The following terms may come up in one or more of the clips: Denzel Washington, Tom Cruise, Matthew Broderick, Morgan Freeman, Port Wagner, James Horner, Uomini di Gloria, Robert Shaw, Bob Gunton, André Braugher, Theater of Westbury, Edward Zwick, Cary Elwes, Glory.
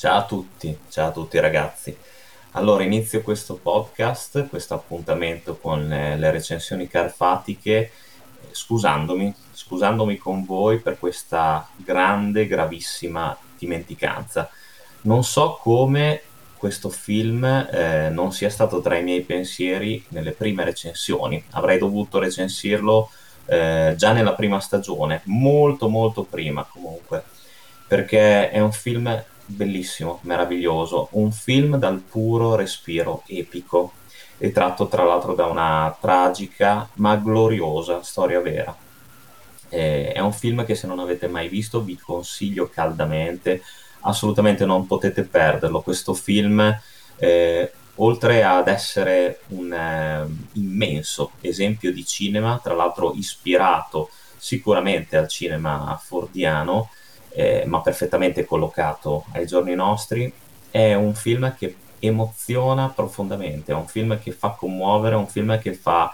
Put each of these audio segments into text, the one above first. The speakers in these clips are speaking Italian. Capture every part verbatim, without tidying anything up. Ciao a tutti, ciao a tutti ragazzi. Allora inizio questo podcast, questo appuntamento con eh, le recensioni carfatiche, eh, scusandomi, scusandomi con voi per questa grande, gravissima dimenticanza. Non so come questo film eh, non sia stato tra i miei pensieri nelle prime recensioni. Avrei dovuto recensirlo eh, già nella prima stagione, molto molto prima comunque, perché è un film bellissimo, meraviglioso, un film dal puro respiro epico e tratto tra l'altro da una tragica ma gloriosa storia vera. Eh, è un film che, se non avete mai visto, vi consiglio caldamente, assolutamente non potete perderlo. Questo film, eh, oltre ad essere un eh, immenso esempio di cinema, tra l'altro ispirato sicuramente al cinema fordiano, Eh, ma perfettamente collocato ai giorni nostri, è un film che emoziona profondamente, è un film che fa commuovere, è un film che fa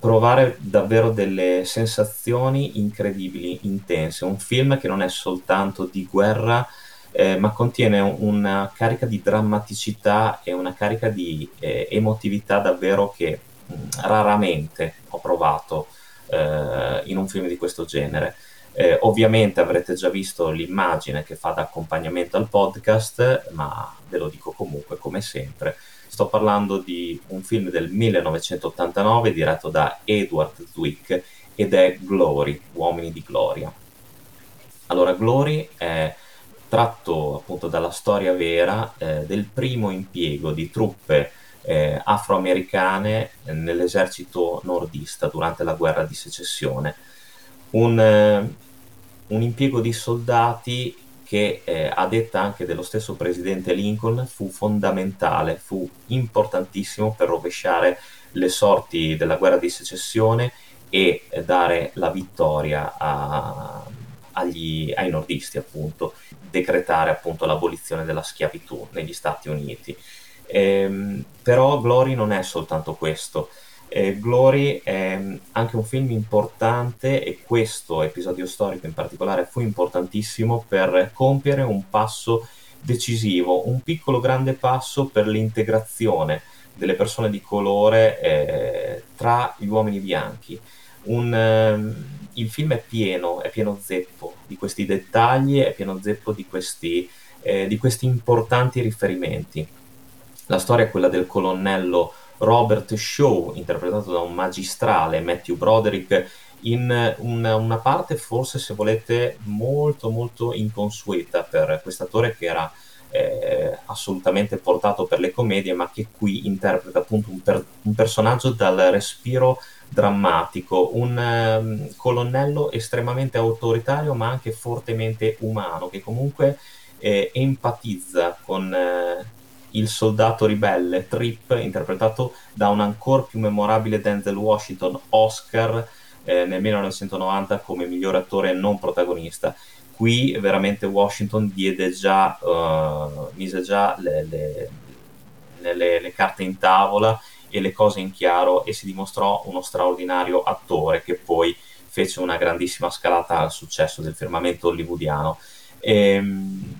provare davvero delle sensazioni incredibili, intense, un film che non è soltanto di guerra, eh, ma contiene una carica di drammaticità e una carica di eh, emotività davvero che mh, raramente ho provato eh, in un film di questo genere. Eh, ovviamente avrete già visto l'immagine che fa da accompagnamento al podcast, ma ve lo dico comunque come sempre. Sto parlando di un film del millenovecentottantanove diretto da Edward Zwick ed è Glory, Uomini di Gloria. Allora, Glory è tratto appunto dalla storia vera eh, del primo impiego di truppe eh, afroamericane nell'esercito nordista durante la guerra di secessione. Un, un impiego di soldati che, eh, a detta anche dello stesso presidente Lincoln, fu fondamentale, fu importantissimo per rovesciare le sorti della guerra di secessione e eh, dare la vittoria a, agli, ai nordisti, appunto, decretare appunto l'abolizione della schiavitù negli Stati Uniti. Ehm, però Glory non è soltanto questo. Eh, Glory è anche un film importante, e questo episodio storico in particolare fu importantissimo per compiere un passo decisivo, un piccolo grande passo per l'integrazione delle persone di colore eh, tra gli uomini bianchi. Un, eh, il film è pieno, è pieno zeppo di questi dettagli, è pieno zeppo di questi, eh, di questi importanti riferimenti. La storia è quella del colonnello Robert Shaw, interpretato da un magistrale, Matthew Broderick, in una, una parte forse, se volete, molto molto inconsueta per quest'attore, che era eh, assolutamente portato per le commedie, ma che qui interpreta appunto un, per, un personaggio dal respiro drammatico, un um, colonnello estremamente autoritario ma anche fortemente umano, che comunque eh, empatizza con Eh, il soldato ribelle Trip, interpretato da un ancor più memorabile Denzel Washington, Oscar eh, nel millenovecentonovanta come miglior attore non protagonista. Qui veramente Washington diede già uh, mise già le, le, le, le carte in tavola e le cose in chiaro, e si dimostrò uno straordinario attore che poi fece una grandissima scalata al successo del firmamento hollywoodiano. ehm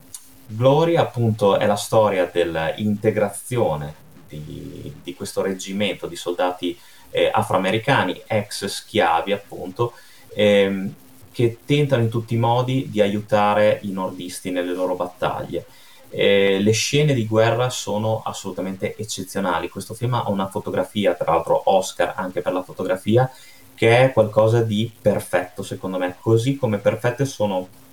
Glory, appunto, è la storia dell'integrazione di, di questo reggimento di soldati eh, afroamericani, ex schiavi appunto, ehm, che tentano in tutti i modi di aiutare i nordisti nelle loro battaglie. Eh, le scene di guerra sono assolutamente eccezionali. Questo film ha una fotografia, tra l'altro Oscar anche per la fotografia, che è qualcosa di perfetto secondo me, così come perfette sono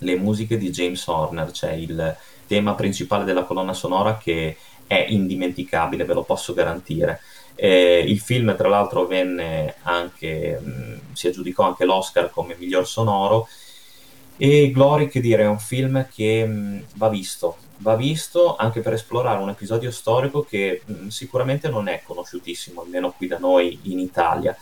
le musiche di James Horner. C'è il tema principale della colonna sonora che è indimenticabile, ve lo posso garantire. Eh, il film tra l'altro venne anche, mh, si aggiudicò anche l'Oscar come miglior sonoro. E Glory, che dire, è un film che mh, va visto, va visto anche per esplorare un episodio storico che mh, sicuramente non è conosciutissimo, almeno qui da noi in Italia.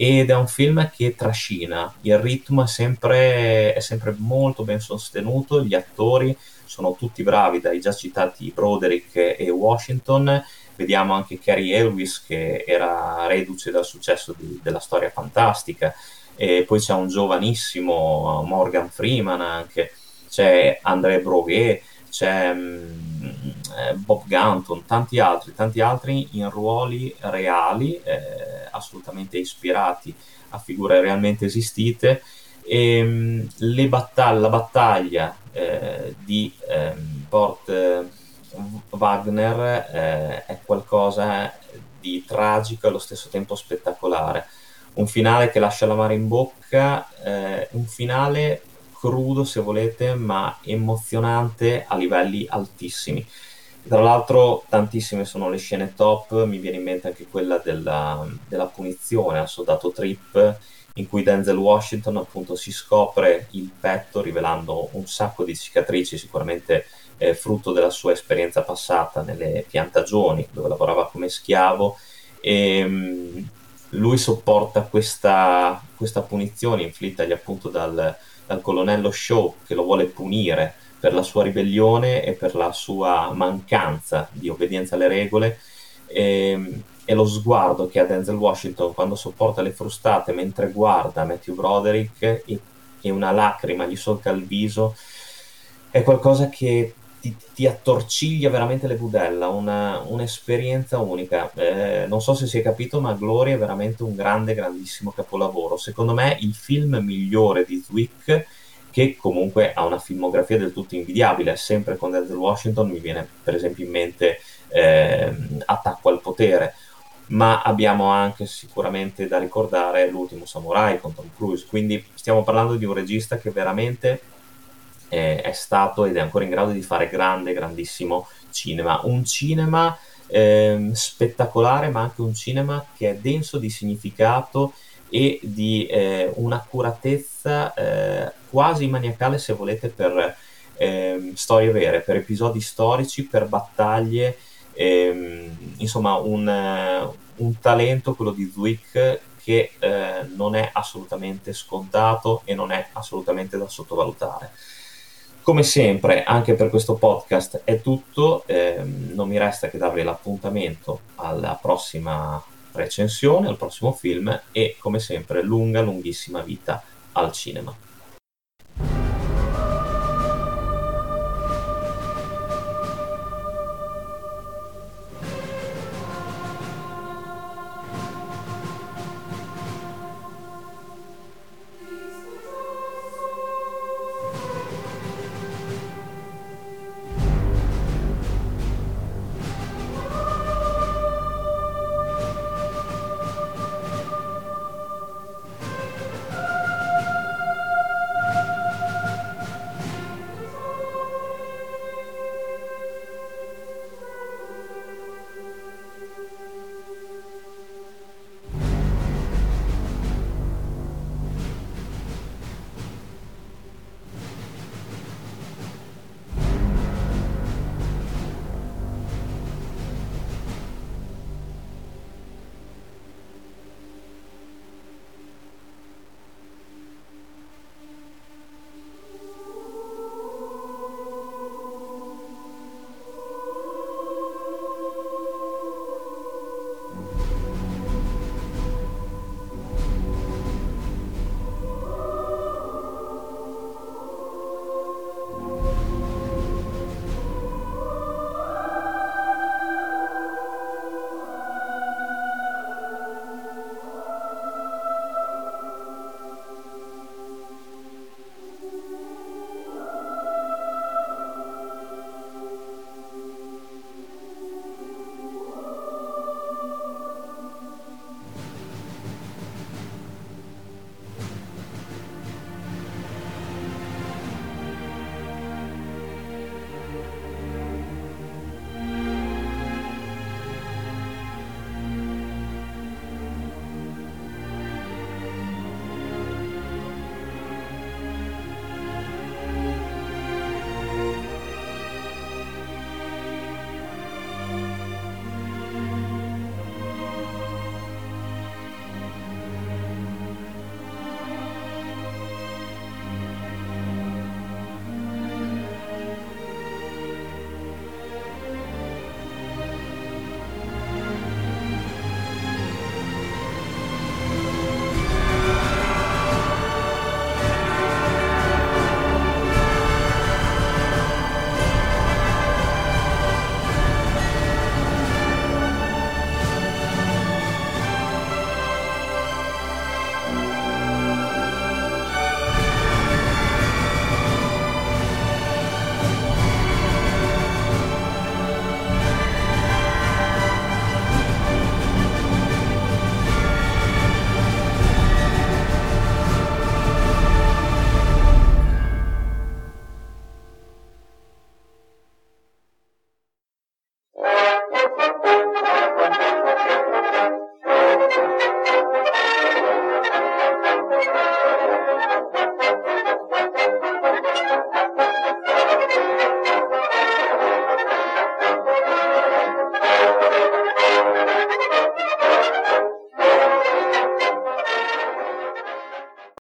Ed è un film che trascina, il ritmo è sempre, è sempre molto ben sostenuto, gli attori sono tutti bravi, dai già citati Broderick e Washington. Vediamo anche Cary Elwes, che era reduce dal successo di, della storia fantastica, e poi c'è un giovanissimo Morgan Freeman anche, c'è André Braugher, c'è eh, Bob Gunton, tanti altri, tanti altri in ruoli reali, eh, assolutamente ispirati a figure realmente esistite. E le battag- la battaglia eh, di eh, Port Wagner eh, è qualcosa di tragico e allo stesso tempo spettacolare, un finale che lascia l'amaro in bocca, eh, un finale crudo se volete, ma emozionante a livelli altissimi. Tra l'altro tantissime sono le scene top, mi viene in mente anche quella della, della punizione al soldato Tripp, in cui Denzel Washington appunto si scopre il petto rivelando un sacco di cicatrici, sicuramente eh, frutto della sua esperienza passata nelle piantagioni dove lavorava come schiavo, e mh, lui sopporta questa, questa punizione inflittagli appunto dal, dal colonnello Shaw, che lo vuole punire per la sua ribellione e per la sua mancanza di obbedienza alle regole. E, e lo sguardo che ha Denzel Washington quando sopporta le frustate mentre guarda Matthew Broderick e, e una lacrima gli solca il viso è qualcosa che ti, ti attorciglia veramente le budella, una, un'esperienza unica. Eh, non so se si è capito, ma Glory è veramente un grande, grandissimo capolavoro, secondo me il film migliore di Zwick, che comunque ha una filmografia del tutto invidiabile. Sempre con Denzel Washington mi viene per esempio in mente eh, Attacco al potere, ma abbiamo anche sicuramente da ricordare L'ultimo samurai con Tom Cruise, quindi stiamo parlando di un regista che veramente eh, è stato ed è ancora in grado di fare grande, grandissimo cinema, un cinema eh, spettacolare, ma anche un cinema che è denso di significato e di eh, un'accuratezza eh, quasi maniacale se volete, per eh, storie vere, per episodi storici, per battaglie, eh, insomma un, un talento, quello di Zwick, che eh, non è assolutamente scontato e non è assolutamente da sottovalutare. Come sempre anche per questo podcast è tutto, eh, non mi resta che darvi l'appuntamento alla prossima recensione, al prossimo film, e come sempre lunga, lunghissima vita al cinema.